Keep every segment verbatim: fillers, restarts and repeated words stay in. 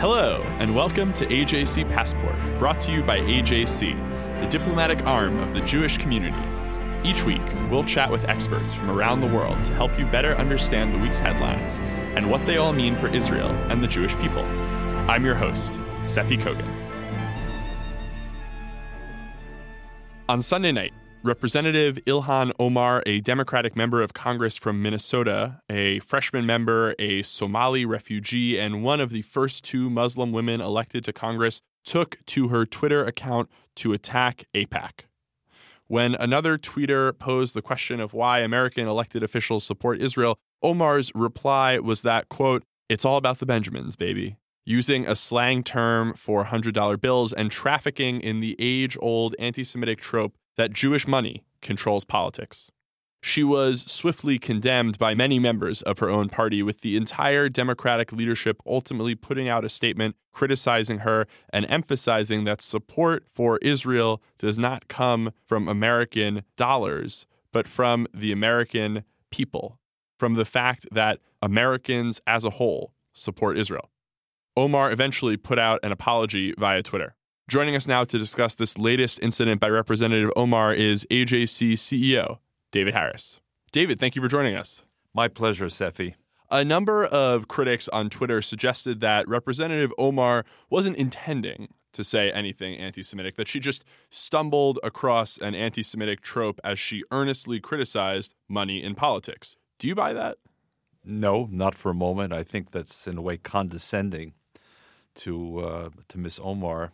Hello, and welcome to A J C Passport, brought to you by A J C, the diplomatic arm of the Jewish community. Each week, we'll chat with experts from around the world to help you better understand the week's headlines and what they all mean for Israel and the Jewish people. I'm your host, Sefi Kogan. On Sunday night, Representative Ilhan Omar, a Democratic member of Congress from Minnesota, a freshman member, a Somali refugee, and one of the first two Muslim women elected to Congress, took to her Twitter account to attack AIPAC. When another tweeter posed the question of why American elected officials support Israel, Omar's reply was that, quote, "It's all about the Benjamins, baby," using a slang term for one hundred dollar bills and trafficking in the age-old anti-Semitic trope that Jewish money controls politics. She was swiftly condemned by many members of her own party, with the entire Democratic leadership ultimately putting out a statement criticizing her and emphasizing that support for Israel does not come from American dollars, but from the American people, from the fact that Americans as a whole support Israel. Omar eventually put out an apology via Twitter. Joining us now to discuss this latest incident by Representative Omar is A J C C E O, David Harris. David, thank you for joining us. My pleasure, Sefi. A number of critics on Twitter suggested that Representative Omar wasn't intending to say anything anti-Semitic, that she just stumbled across an anti-Semitic trope as she earnestly criticized money in politics. Do you buy that? No, not for a moment. I think that's in a way condescending to uh, to Miz Omar.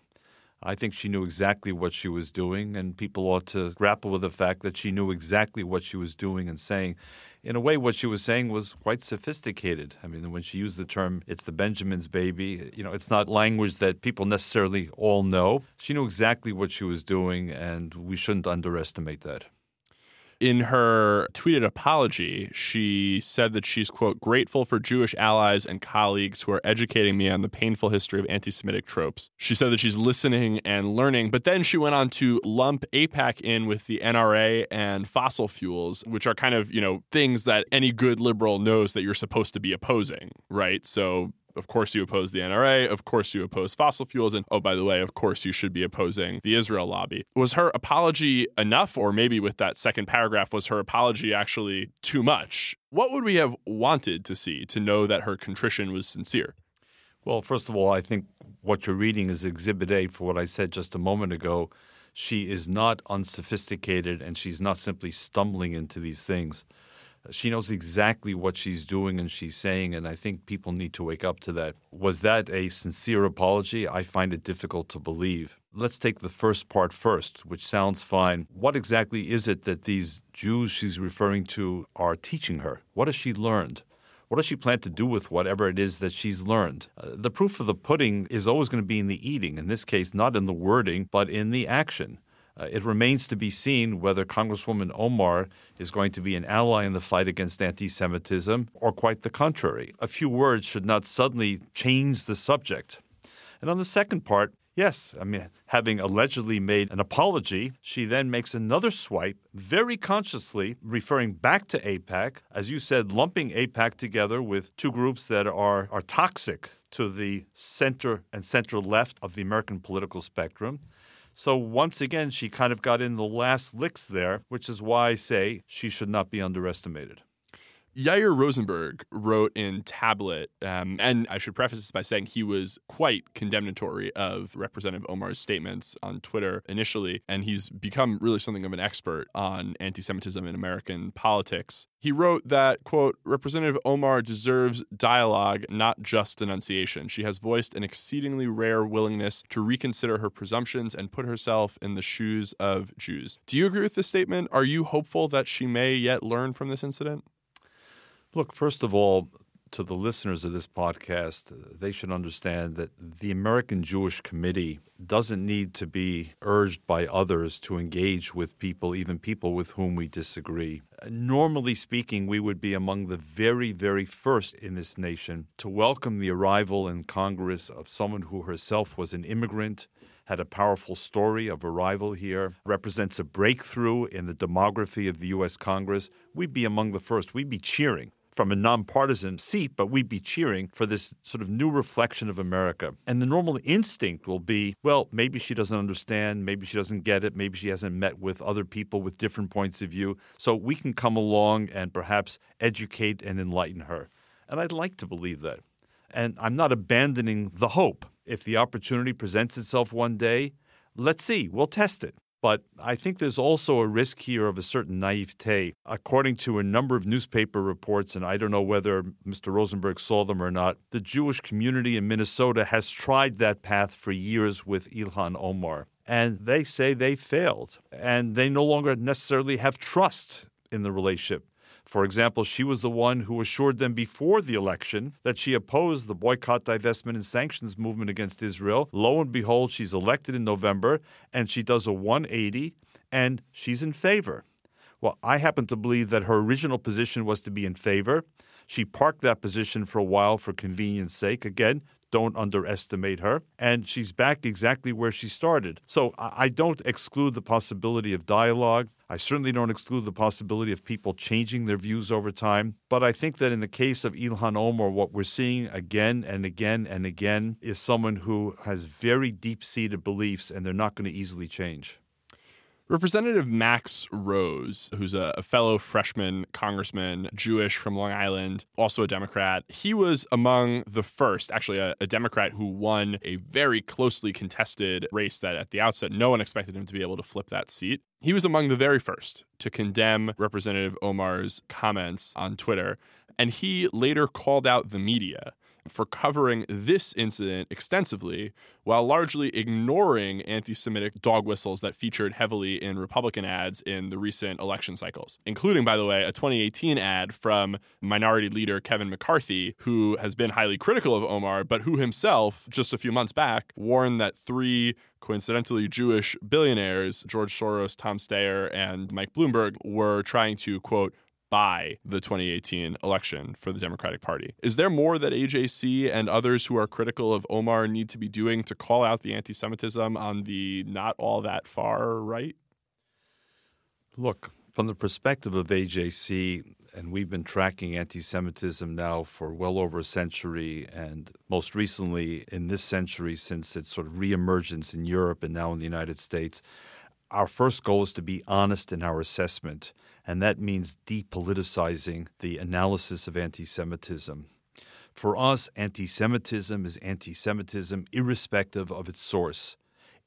I think she knew exactly what she was doing, and people ought to grapple with the fact that she knew exactly what she was doing and saying. In a way, what she was saying was quite sophisticated. I mean, when she used the term, "It's the Benjamins, baby," you know, it's not language that people necessarily all know. She knew exactly what she was doing, and we shouldn't underestimate that. In her tweeted apology, she said that she's, quote, "grateful for Jewish allies and colleagues who are educating me on the painful history of anti-Semitic tropes." She said that she's listening and learning, but then she went on to lump AIPAC in with the N R A and fossil fuels, which are kind of, you know, things that any good liberal knows that you're supposed to be opposing, right? So, of course, you oppose the N R A. Of course, you oppose fossil fuels. And, oh, by the way, of course, you should be opposing the Israel lobby. Was her apology enough? Or maybe with that second paragraph, was her apology actually too much? What would we have wanted to see to know that her contrition was sincere? Well, first of all, I think what you're reading is Exhibit A for what I said just a moment ago. She is not unsophisticated, and she's not simply stumbling into these things. She knows exactly what she's doing and she's saying, and I think people need to wake up to that. Was that a sincere apology? I find it difficult to believe. Let's take the first part first, which sounds fine. What exactly is it that these Jews she's referring to are teaching her? What has she learned? What does she plan to do with whatever it is that she's learned? Uh, the proof of the pudding is always going to be in the eating, in this case, not in the wording, but in the action. Uh, it remains to be seen whether Congresswoman Omar is going to be an ally in the fight against anti-Semitism or quite the contrary. A few words should not suddenly change the subject. And on the second part, yes, I mean, having allegedly made an apology, she then makes another swipe, very consciously referring back to AIPAC, as you said, lumping AIPAC together with two groups that are, are toxic to the center and center-left of the American political spectrum. So once again, she kind of got in the last licks there, which is why I say she should not be underestimated. Yair Rosenberg wrote in Tablet, um, and I should preface this by saying he was quite condemnatory of Representative Omar's statements on Twitter initially, and he's become really something of an expert on anti-Semitism in American politics. He wrote that, quote, "Representative Omar deserves dialogue, not just denunciation. She has voiced an exceedingly rare willingness to reconsider her presumptions and put herself in the shoes of Jews." Do you agree with this statement? Are you hopeful that she may yet learn from this incident? Look, first of all, to the listeners of this podcast, they should understand that the American Jewish Committee doesn't need to be urged by others to engage with people, even people with whom we disagree. Normally speaking, we would be among the very, very first in this nation to welcome the arrival in Congress of someone who herself was an immigrant, had a powerful story of arrival here, represents a breakthrough in the demography of the U S Congress. We'd be among the first. We'd be cheering from a nonpartisan seat, but we'd be cheering for this sort of new reflection of America. And the normal instinct will be, well, maybe she doesn't understand, maybe she doesn't get it, maybe she hasn't met with other people with different points of view, so we can come along and perhaps educate and enlighten her. And I'd like to believe that. And I'm not abandoning the hope. If the opportunity presents itself one day, let's see, we'll test it. But I think there's also a risk here of a certain naivete. According to a number of newspaper reports, and I don't know whether Mister Rosenberg saw them or not, the Jewish community in Minnesota has tried that path for years with Ilhan Omar. And they say they failed. And they no longer necessarily have trust in the relationship. For example, she was the one who assured them before the election that she opposed the boycott, divestment, and sanctions movement against Israel. Lo and behold, she's elected in November, and she does a one eighty, and she's in favor. Well, I happen to believe that her original position was to be in favor. She parked that position for a while for convenience sake. Again, don't underestimate her. And she's back exactly where she started. So I don't exclude the possibility of dialogue. I certainly don't exclude the possibility of people changing their views over time. But I think that in the case of Ilhan Omar, what we're seeing again and again and again is someone who has very deep-seated beliefs, and they're not going to easily change. Representative Max Rose, who's a fellow freshman congressman, Jewish from Long Island, also a Democrat, he was among the first, actually a, a Democrat who won a very closely contested race that at the outset, no one expected him to be able to flip that seat. He was among the very first to condemn Representative Omar's comments on Twitter, and he later called out the media for covering this incident extensively while largely ignoring anti-Semitic dog whistles that featured heavily in Republican ads in the recent election cycles, including, by the way, a twenty eighteen ad from Minority Leader Kevin McCarthy, who has been highly critical of Omar, but who himself, just a few months back, warned that three coincidentally Jewish billionaires, George Soros, Tom Steyer, and Mike Bloomberg, were trying to, quote, by the twenty eighteen election for the Democratic Party. Is there more that A J C and others who are critical of Omar need to be doing to call out the anti-Semitism on the not all that far right? Look, from the perspective of A J C, and we've been tracking anti-Semitism now for well over a century, and most recently in this century since its sort of reemergence in Europe and now in the United States, our first goal is to be honest in our assessment, and that means depoliticizing the analysis of anti-Semitism. For us, anti-Semitism is anti-Semitism irrespective of its source.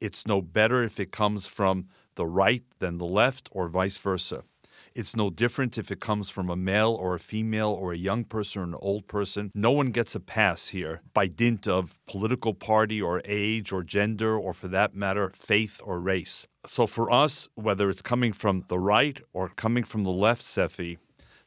It's no better if it comes from the right than the left or vice versa. It's no different if it comes from a male or a female or a young person or an old person. No one gets a pass here by dint of political party or age or gender or, for that matter, faith or race. So for us, whether it's coming from the right or coming from the left, Sefi,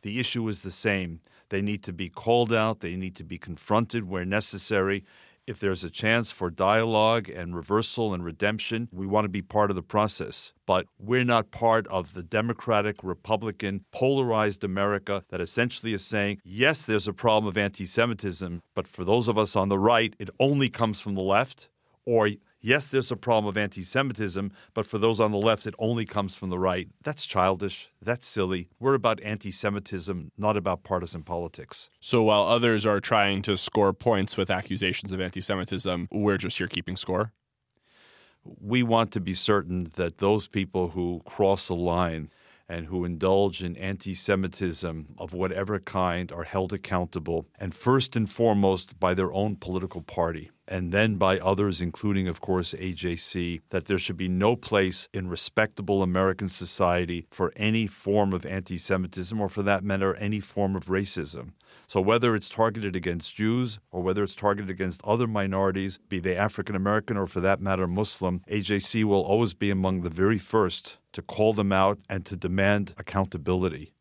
the issue is the same. They need to be called out. They need to be confronted where necessary. If there's a chance for dialogue and reversal and redemption, we want to be part of the process. But we're not part of the Democratic, Republican, polarized America that essentially is saying, yes, there's a problem of anti-Semitism, but for those of us on the right, it only comes from the left. Or, yes, there's a problem of anti-Semitism, but for those on the left, it only comes from the right. That's childish. That's silly. We're about anti-Semitism, not about partisan politics. So while others are trying to score points with accusations of anti-Semitism, we're just here keeping score? We want to be certain that those people who cross a line and who indulge in anti-Semitism of whatever kind are held accountable, and first and foremost by their own political party, and then by others, including, of course, A J C, that there should be no place in respectable American society for any form of anti-Semitism or, for that matter, any form of racism. So whether it's targeted against Jews or whether it's targeted against other minorities, be they African American or, for that matter, Muslim, A J C will always be among the very first to call them out and to demand accountability.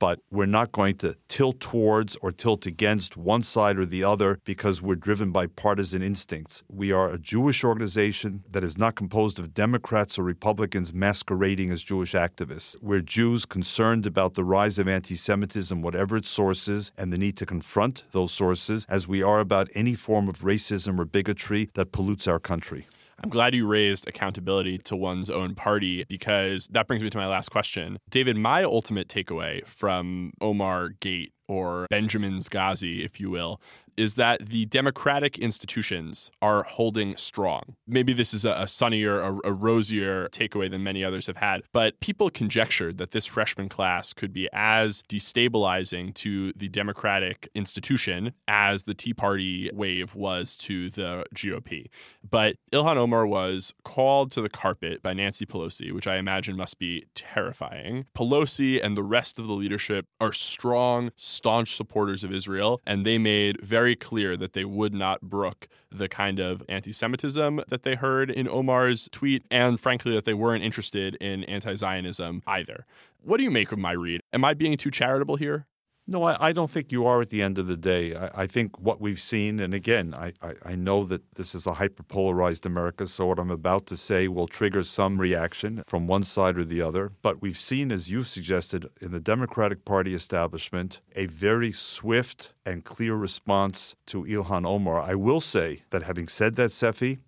But we're not going to tilt towards or tilt against one side or the other because we're driven by partisan instincts. We are a Jewish organization that is not composed of Democrats or Republicans masquerading as Jewish activists. We're Jews concerned about the rise of anti-Semitism, whatever its sources, and the need to confront those sources, as we are about any form of racism or bigotry that pollutes our country. I'm glad you raised accountability to one's own party, because that brings me to my last question. David, my ultimate takeaway from Omar Gate or Benjamin's Ghazi, if you will, is that the democratic institutions are holding strong. Maybe this is a, a sunnier, a, a rosier takeaway than many others have had, but people conjectured that this freshman class could be as destabilizing to the democratic institution as the Tea Party wave was to the G O P. But Ilhan Omar was called to the carpet by Nancy Pelosi, which I imagine must be terrifying. Pelosi and the rest of the leadership are strong, staunch supporters of Israel, and they made very clear that they would not brook the kind of anti-Semitism that they heard in Omar's tweet, and frankly, that they weren't interested in anti-Zionism either. What do you make of my read? Am I being too charitable here? No, I, I don't think you are at the end of the day. I, I think what we've seen, and again, I, I, I know that this is a hyper-polarized America, so what I'm about to say will trigger some reaction from one side or the other. But we've seen, as you suggested, in the Democratic Party establishment, a very swift and clear response to Ilhan Omar. I will say that having said that, Sefi,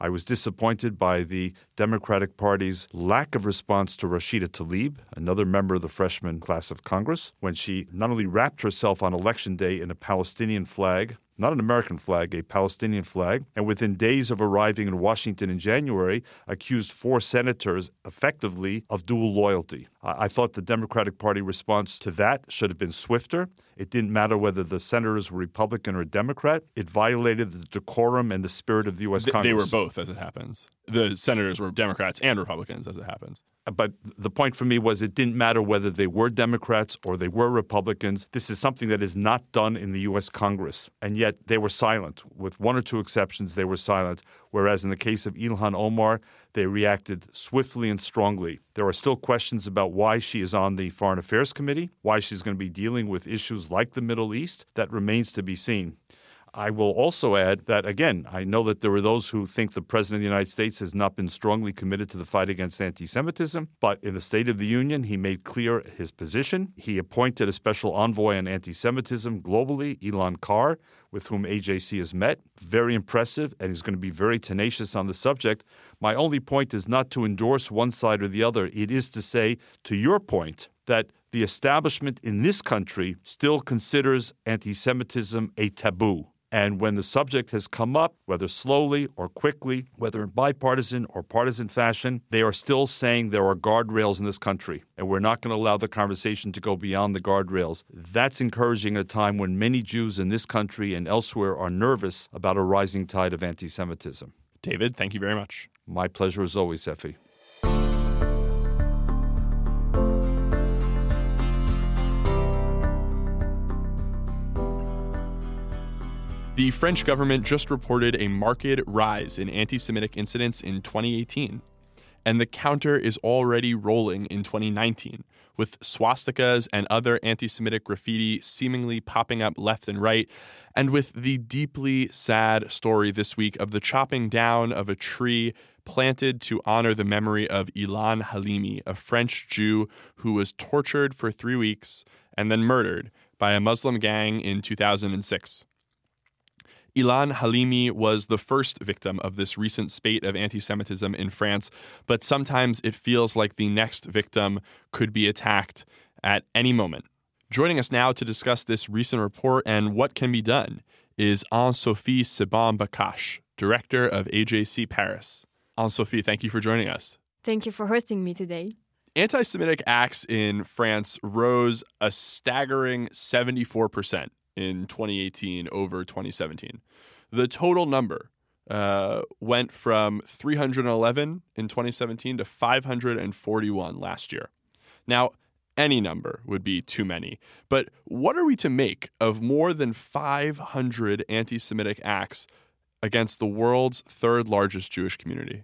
I was disappointed by the Democratic Party's lack of response to Rashida Tlaib, another member of the freshman class of Congress, when she not only wrapped herself on Election Day in a Palestinian flag, not an American flag, a Palestinian flag, and within days of arriving in Washington in January, accused four senators effectively of dual loyalty. I thought the Democratic Party response to that should have been swifter. It didn't matter whether the senators were Republican or Democrat. It violated the decorum and the spirit of the U S Th- Congress. They were both, as it happens. The senators were Democrats and Republicans, as it happens. But the point for me was it didn't matter whether they were Democrats or they were Republicans. This is something that is not done in the U S Congress. And yet they were silent. With one or two exceptions, they were silent. Whereas in the case of Ilhan Omar, they reacted swiftly and strongly. There are still questions about why she is on the Foreign Affairs Committee, why she's going to be dealing with issues like the Middle East. That remains to be seen. I will also add that, again, I know that there are those who think the President of the United States has not been strongly committed to the fight against anti-Semitism, but in the State of the Union, he made clear his position. He appointed a special envoy on anti-Semitism globally, Ilan Kar, with whom A J C has met. Very impressive, and he's going to be very tenacious on the subject. My only point is not to endorse one side or the other. It is to say, to your point, that the establishment in this country still considers anti-Semitism a taboo. And when the subject has come up, whether slowly or quickly, whether in bipartisan or partisan fashion, they are still saying there are guardrails in this country, and we're not going to allow the conversation to go beyond the guardrails. That's encouraging at a time when many Jews in this country and elsewhere are nervous about a rising tide of anti-Semitism. David, thank you very much. My pleasure as always, Effie. The French government just reported a marked rise in anti-Semitic incidents in twenty eighteen. And the counter is already rolling in twenty nineteen, with swastikas and other anti-Semitic graffiti seemingly popping up left and right, and with the deeply sad story this week of the chopping down of a tree planted to honor the memory of Ilan Halimi, a French Jew who was tortured for three weeks and then murdered by a Muslim gang in two thousand six. Ilan Halimi was the first victim of this recent spate of anti-Semitism in France, but sometimes it feels like the next victim could be attacked at any moment. Joining us now to discuss this recent report and what can be done is Anne-Sophie Seban-Bakash, director of A J C Paris. Anne-Sophie, thank you for joining us. Thank you for hosting me today. Anti-Semitic acts in France rose a staggering seventy-four percent. In twenty eighteen over twenty seventeen. The total number uh, went from three hundred eleven in twenty seventeen to five hundred forty-one last year. Now, any number would be too many, but what are we to make of more than five hundred anti-Semitic acts against the world's third largest Jewish community?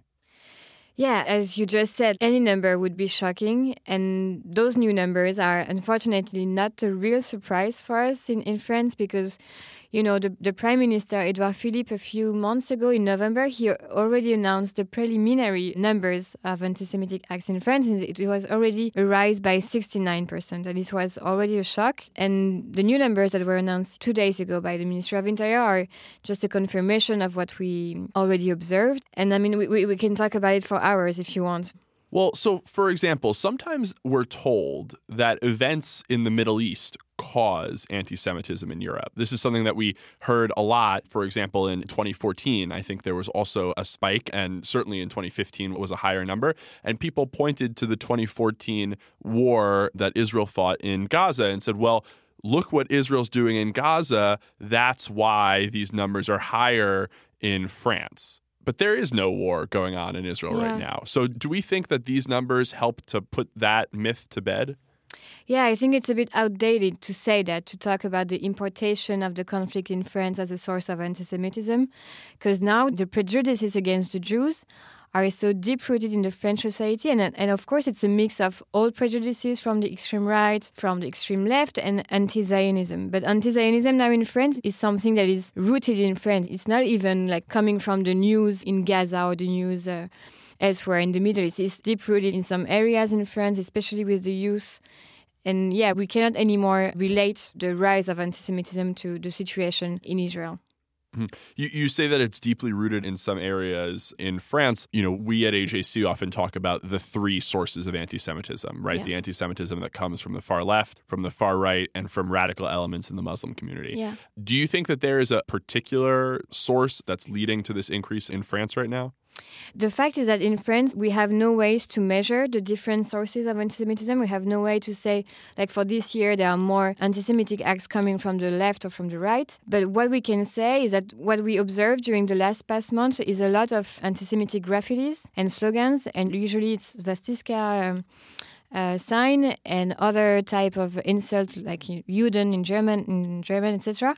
Yeah, as you just said, any number would be shocking. And those new numbers are unfortunately not a real surprise for us in, in France because, you know, the, the Prime Minister, Edouard Philippe, a few months ago in November, he already announced the preliminary numbers of anti-Semitic acts in France. And it was already a rise by sixty-nine percent. And it was already a shock. And the new numbers that were announced two days ago by the Ministry of Interior are just a confirmation of what we already observed. And I mean, we, we, we can talk about it for hours if you want. Well, so for example, sometimes we're told that events in the Middle East pause anti-Semitism in Europe. This is something that we heard a lot. For example, in twenty fourteen, I think there was also a spike, and certainly in twenty fifteen it was a higher number. And people pointed to the twenty fourteen war that Israel fought in Gaza and said, well, look what Israel's doing in Gaza. That's why these numbers are higher in France. But there is no war going on in Israel yeah. right now. So do we think that these numbers help to put that myth to bed? Yeah, I think it's a bit outdated to say that, to talk about the importation of the conflict in France as a source of anti-Semitism, because now the prejudices against the Jews are so deep-rooted in the French society. And, and of course, it's a mix of old prejudices from the extreme right, from the extreme left, and anti-Zionism. But anti-Zionism now in France is something that is rooted in France. It's not even like coming from the news in Gaza or the news uh, elsewhere in the Middle East. It's deep-rooted in some areas in France, especially with the youth. And yeah, we cannot anymore relate the rise of anti-Semitism to the situation in Israel. You, you say that it's deeply rooted in some areas in France. You know, we at A J C often talk about the three sources of anti-Semitism, right? Yeah. The anti-Semitism that comes from the far left, from the far right, and from radical elements in the Muslim community. Yeah. Do you think that there is a particular source that's leading to this increase in France right now? The fact is that in France, we have no ways to measure the different sources of antisemitism. We have no way to say, like, for this year, there are more antisemitic acts coming from the left or from the right. But what we can say is that what we observed during the last past month is a lot of antisemitic graffitis and slogans. And usually it's Vastiska um, uh, sign and other type of insult, like Juden in German, in German, et cetera.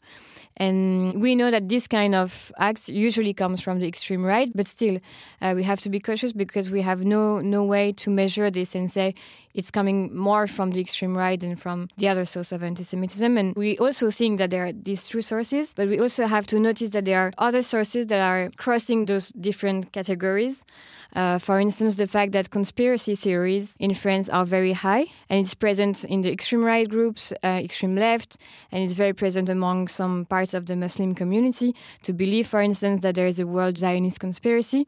And we know that this kind of acts usually comes from the extreme right, but still, uh, we have to be cautious because we have no no way to measure this and say it's coming more from the extreme right than from the other source of antisemitism. And we also think that there are these two sources, but we also have to notice that there are other sources that are crossing those different categories. Uh, for instance, the fact that conspiracy theories in France are very high, and it's present in the extreme right groups, uh, extreme left, and it's very present among some parts of the Muslim community, to believe, for instance, that there is a world Zionist conspiracy.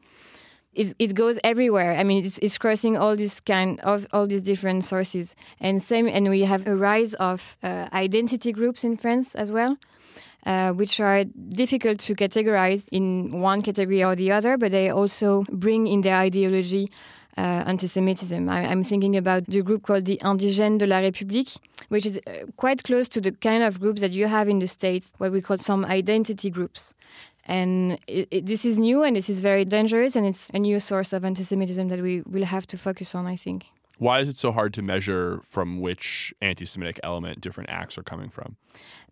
It, it goes everywhere. I mean, it's, it's crossing all these kind of all these different sources. And same, and we have a rise of uh, identity groups in France as well, uh, which are difficult to categorize in one category or the other, but they also bring in their ideology uh, anti-Semitism. I, I'm thinking about the group called the Indigènes de la République, which is quite close to the kind of groups that you have in the States, what we call some identity groups. And it, it, this is new, and this is very dangerous, and it's a new source of anti-Semitism that we will have to focus on, I think. Why is it so hard to measure from which anti-Semitic element different acts are coming from?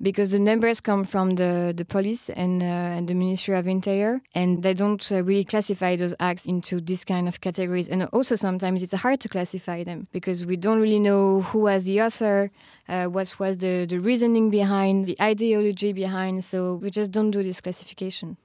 Because the numbers come from the, the police and, uh, and the Ministry of Interior, and they don't uh, really classify those acts into this kind of categories. And also sometimes it's hard to classify them because we don't really know who was the author, uh, what was the, the reasoning behind, the ideology behind. So we just don't do this classification.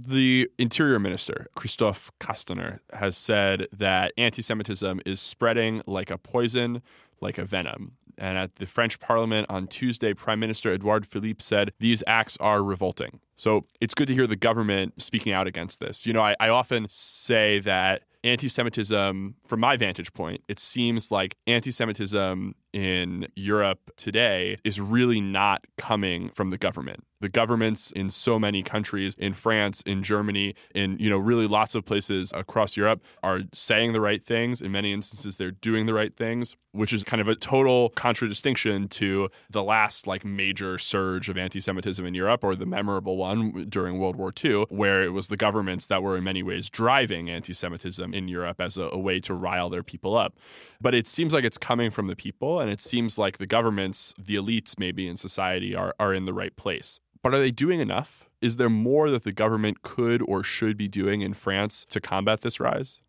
The Interior Minister, Christophe Castaner, has said that anti-Semitism is spreading like a poison, like a venom. And at the French Parliament on Tuesday, Prime Minister Edouard Philippe said these acts are revolting. So it's good to hear the government speaking out against this. You know, I, I often say that anti-Semitism, from my vantage point, it seems like anti-Semitism in Europe today is really not coming from the government. The governments in so many countries, in France, in Germany, in, you know, really lots of places across Europe are saying the right things. In many instances, they're doing the right things, which is kind of a total contradistinction to the last like major surge of anti-Semitism in Europe, or the memorable one during World War Two, where it was the governments that were in many ways driving anti-Semitism in Europe as a, a way to rile their people up. But it seems like it's coming from the people. And it seems like the governments, the elites maybe in society are, are in the right place. But are they doing enough? Is there more that the government could or should be doing in France to combat this rise?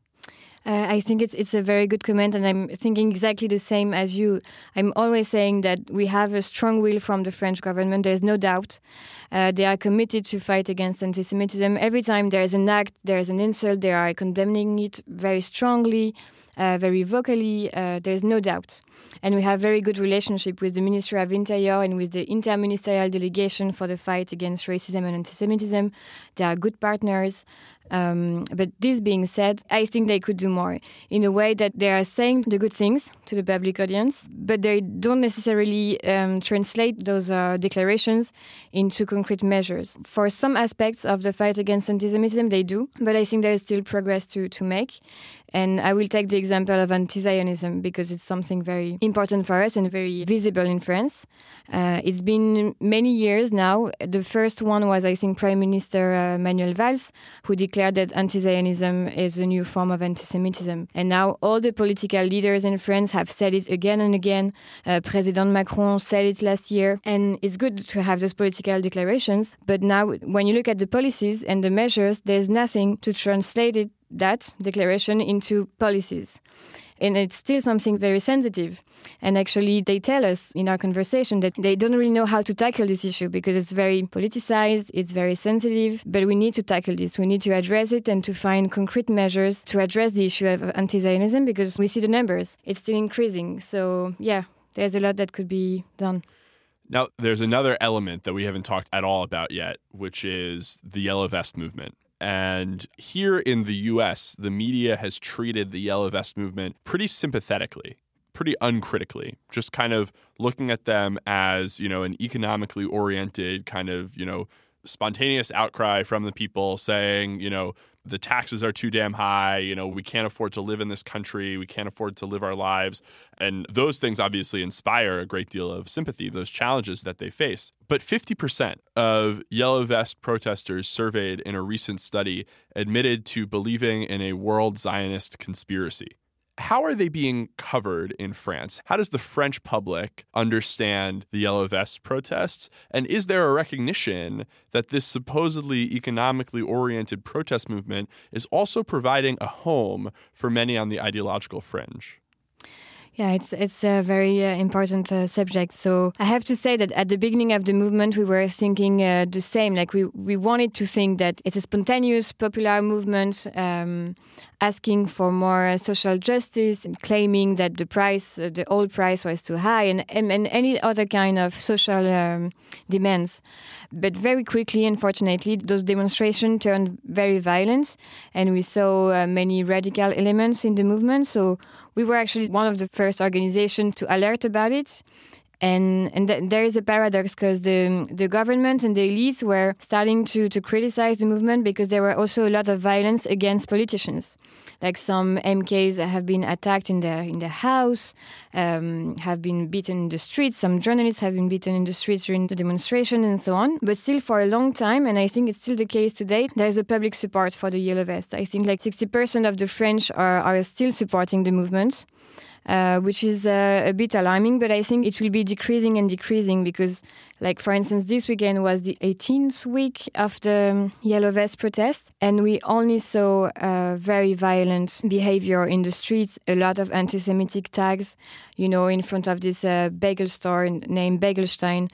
Uh, I think it's it's a very good comment, and I'm thinking exactly the same as you. I'm always saying that we have a strong will from the French government. There's no doubt. Uh, they are committed to fight against anti-Semitism. Every time there is an act, there is an insult, they are condemning it very strongly, uh, very vocally. Uh, there's no doubt. And we have very good relationship with the Ministry of Interior and with the Interministerial Delegation for the fight against racism and anti-Semitism. They are good partners. Um, but this being said, I think they could do more in a way that they are saying the good things to the public audience, but they don't necessarily um, translate those uh, declarations into concrete measures. For some aspects of the fight against anti-Semitism, they do, but I think there is still progress to, to make. And I will take the example of anti-Zionism because it's something very important for us and very visible in France. Uh, it's been many years now. The first one was, I think, Prime Minister uh, Manuel Valls, who declared that anti-Zionism is a new form of anti-Semitism. And now all the political leaders in France have said it again and again. Uh, President Macron said it last year. And it's good to have those political declarations. But now when you look at the policies and the measures, there's nothing to translate it that declaration into policies. And it's still something very sensitive. And actually, they tell us in our conversation that they don't really know how to tackle this issue because it's very politicized, it's very sensitive, but we need to tackle this. We need to address it and to find concrete measures to address the issue of anti-Zionism because we see the numbers. It's still increasing. So, yeah, there's a lot that could be done. Now, there's another element that we haven't talked at all about yet, which is the Yellow Vest movement. And here in the U S, the media has treated the Yellow Vest movement pretty sympathetically, pretty uncritically, just kind of looking at them as, you know, an economically oriented kind of, you know, spontaneous outcry from the people saying, you know, the taxes are too damn high, you know, we can't afford to live in this country, we can't afford to live our lives. And those things obviously inspire a great deal of sympathy, those challenges that they face. But fifty percent of Yellow Vest protesters surveyed in a recent study admitted to believing in a world Zionist conspiracy. How are they being covered in France? How does the French public understand the Yellow Vest protests? And is there a recognition that this supposedly economically oriented protest movement is also providing a home for many on the ideological fringe? Yeah, it's it's a very uh, important uh, subject. So I have to say that at the beginning of the movement, we were thinking uh, the same. Like we, we wanted to think that it's a spontaneous, popular movement um, asking for more social justice, and claiming that the price, uh, the oil price was too high and, and, and any other kind of social um, demands. But very quickly, unfortunately, those demonstrations turned very violent and we saw uh, many radical elements in the movement. So we were actually one of the first organizations to alert about it. And and th- there is a paradox because the the government and the elites were starting to, to criticize the movement because there were also a lot of violence against politicians. Like some M Ks have been attacked in their, in their house, um, have been beaten in the streets. Some journalists have been beaten in the streets during the demonstration and so on. But still for a long time, and I think it's still the case today, there is a public support for the Yellow Vest. I think like sixty percent of the French are, are still supporting the movement. Uh, which is uh, a bit alarming, but I think it will be decreasing and decreasing because, like, for instance, this weekend was the eighteenth week of the um, Yellow Vest protest, and we only saw uh, very violent behavior in the streets, a lot of anti-Semitic tags, you know, in front of this uh, bagel store named Bagelstein,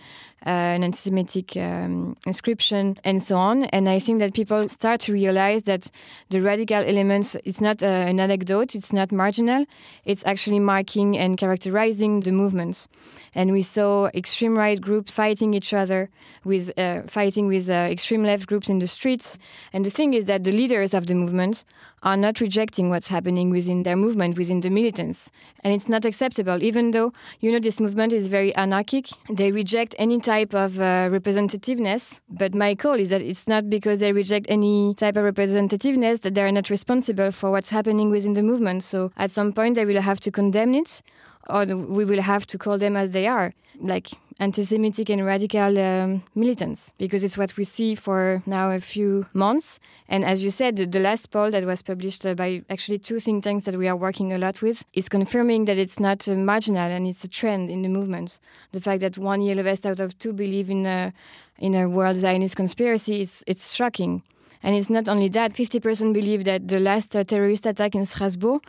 uh, an anti-Semitic um, inscription, and so on. And I think that people start to realize that the radical elements, it's not uh, an anecdote, it's not marginal, it's actually marking and characterizing the movements. And we saw extreme right groups fighting each other, with uh, fighting with uh, extreme left groups in the streets. And the thing is that the leaders of the movement are not rejecting what's happening within their movement, within the militants. And it's not acceptable, even though, you know, this movement is very anarchic. They reject any type of uh, representativeness. But my call is that it's not because they reject any type of representativeness that they are not responsible for what's happening within the movement. So at some point they will have to condemn it, or we will have to call them as they are, like anti-Semitic and radical um, militants, because it's what we see for now a few months. And as you said, the, the last poll that was published by actually two think tanks that we are working a lot with is confirming that it's not uh, marginal and it's a trend in the movement. The fact that one Yellow Vest out of two believe in a, in a world Zionist conspiracy, it's, it's shocking. And it's not only that, fifty percent believe that the last uh, terrorist attack in Strasbourg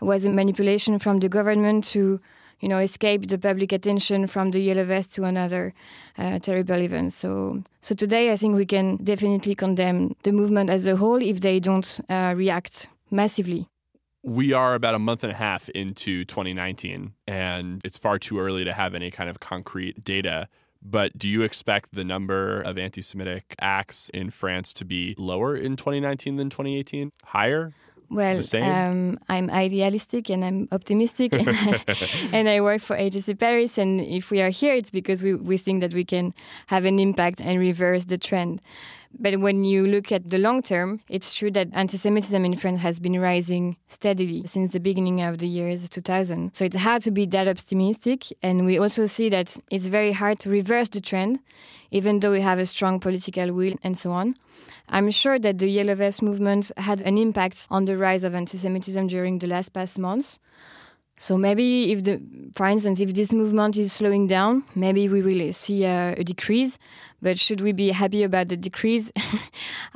was a manipulation from the government to, you know, escape the public attention from the Yellow Vest to another uh, terrible event. So so today I think we can definitely condemn the movement as a whole if they don't uh, react massively. We are about a month and a half into twenty nineteen, and it's far too early to have any kind of concrete data. But do you expect the number of anti-Semitic acts in France to be lower in twenty nineteen than twenty eighteen? Higher? Well, um, I'm idealistic and I'm optimistic and, I, and I work for A J C Paris. And if we are here, it's because we, we think that we can have an impact and reverse the trend. But when you look at the long term, it's true that anti-Semitism in France has been rising steadily since the beginning of the years two thousand. So it's hard to be that optimistic. And we also see that it's very hard to reverse the trend, even though we have a strong political will and so on. I'm sure that the Yellow Vest movement had an impact on the rise of anti-Semitism during the last past months. So maybe if the, for instance, if this movement is slowing down, maybe we will see a, a decrease. But should we be happy about the decrease?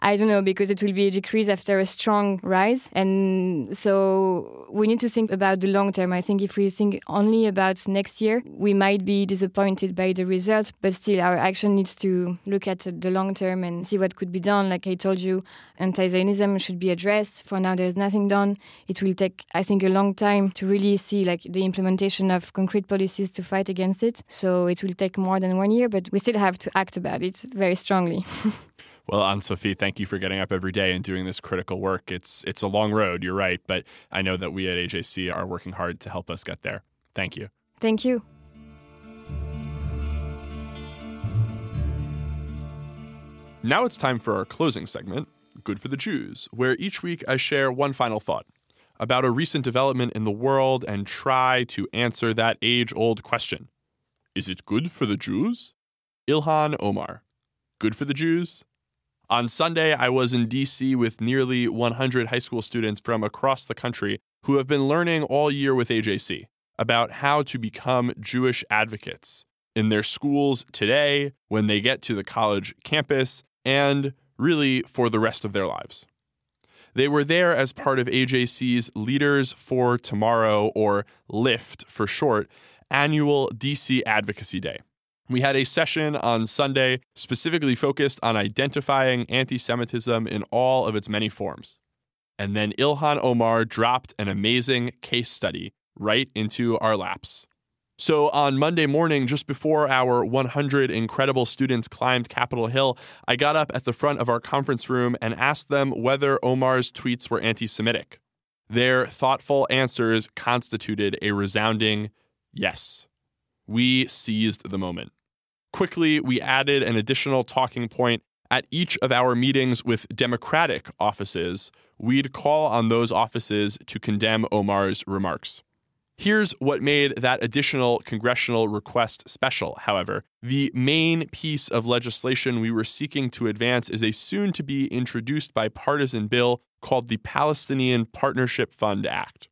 I don't know, because it will be a decrease after a strong rise. And so we need to think about the long term. I think if we think only about next year, we might be disappointed by the results. But still, our action needs to look at the long term and see what could be done. Like I told you, anti-Zionism should be addressed. For now, there's nothing done. It will take, I think, a long time to really see like the implementation of concrete policies to fight against it. So it will take more than one year, but we still have to act about it. It's very strongly. Well, Anne-Sophie, thank you for getting up every day and doing this critical work. It's it's a long road, you're right, but I know that we at A J C are working hard to help us get there. Thank you. Thank you. Now it's time for our closing segment, Good for the Jews, where each week I share one final thought about a recent development in the world and try to answer that age-old question. Is it good for the Jews? Ilhan Omar. Good for the Jews? On Sunday, I was in D C with nearly one hundred high school students from across the country who have been learning all year with A J C about how to become Jewish advocates in their schools today, when they get to the college campus, and really for the rest of their lives. They were there as part of A J C's Leaders for Tomorrow, or LIFT for short, annual D C Advocacy Day. We had a session on Sunday specifically focused on identifying anti-Semitism in all of its many forms. And then Ilhan Omar dropped an amazing case study right into our laps. So on Monday morning, just before our one hundred incredible students climbed Capitol Hill, I got up at the front of our conference room and asked them whether Omar's tweets were anti-Semitic. Their thoughtful answers constituted a resounding yes. We seized the moment. Quickly, we added an additional talking point. At each of our meetings with Democratic offices, we'd call on those offices to condemn Omar's remarks. Here's what made that additional congressional request special, however. The main piece of legislation we were seeking to advance is a soon-to-be introduced bipartisan bill called the Palestinian Partnership Fund Act.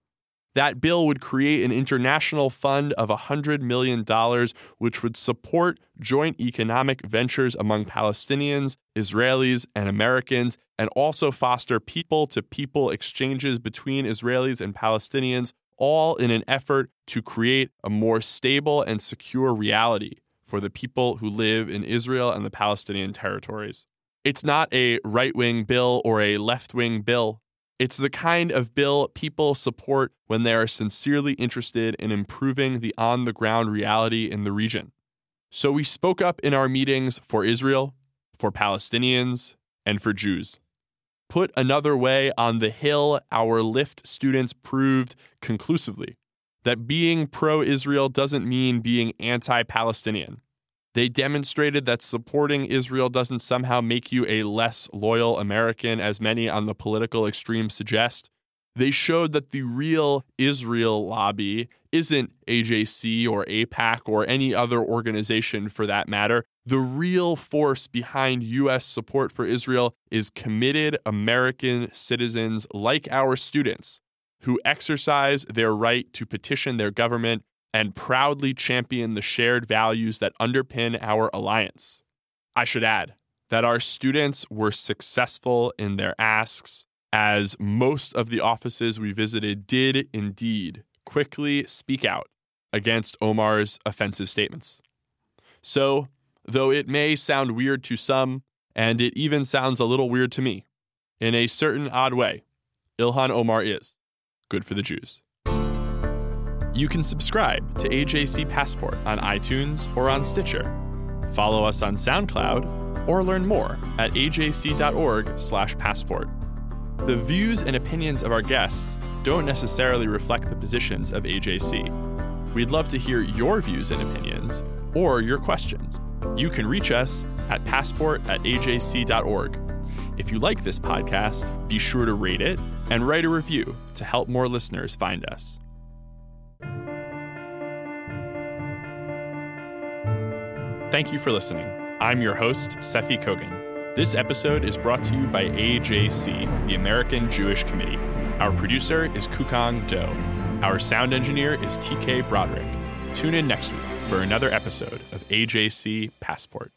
That bill would create an international fund of one hundred million dollars, which would support joint economic ventures among Palestinians, Israelis, and Americans, and also foster people-to-people exchanges between Israelis and Palestinians, all in an effort to create a more stable and secure reality for the people who live in Israel and the Palestinian territories. It's not a right-wing bill or a left-wing bill. It's the kind of bill people support when they are sincerely interested in improving the on-the-ground reality in the region. So we spoke up in our meetings for Israel, for Palestinians, and for Jews. Put another way, on the Hill, our LIFT students proved conclusively that being pro-Israel doesn't mean being anti-Palestinian. They demonstrated that supporting Israel doesn't somehow make you a less loyal American, as many on the political extreme suggest. They showed that the real Israel lobby isn't A J C or AIPAC or any other organization for that matter. The real force behind U S support for Israel is committed American citizens like our students who exercise their right to petition their government and proudly champion the shared values that underpin our alliance. I should add that our students were successful in their asks, as most of the offices we visited did indeed quickly speak out against Omar's offensive statements. So, though it may sound weird to some, and it even sounds a little weird to me, in a certain odd way, Ilhan Omar is good for the Jews. You can subscribe to A J C Passport on iTunes or on Stitcher. Follow us on SoundCloud or learn more at A J C dot org slash passport. The views and opinions of our guests don't necessarily reflect the positions of A J C. We'd love to hear your views and opinions or your questions. You can reach us at passport at A J C dot org. If you like this podcast, be sure to rate it and write a review to help more listeners find us. Thank you for listening. I'm your host, Sefi Kogan. This episode is brought to you by A J C, the American Jewish Committee. Our producer is Kukang Do. Our sound engineer is T K Broderick. Tune in next week for another episode of A J C Passport.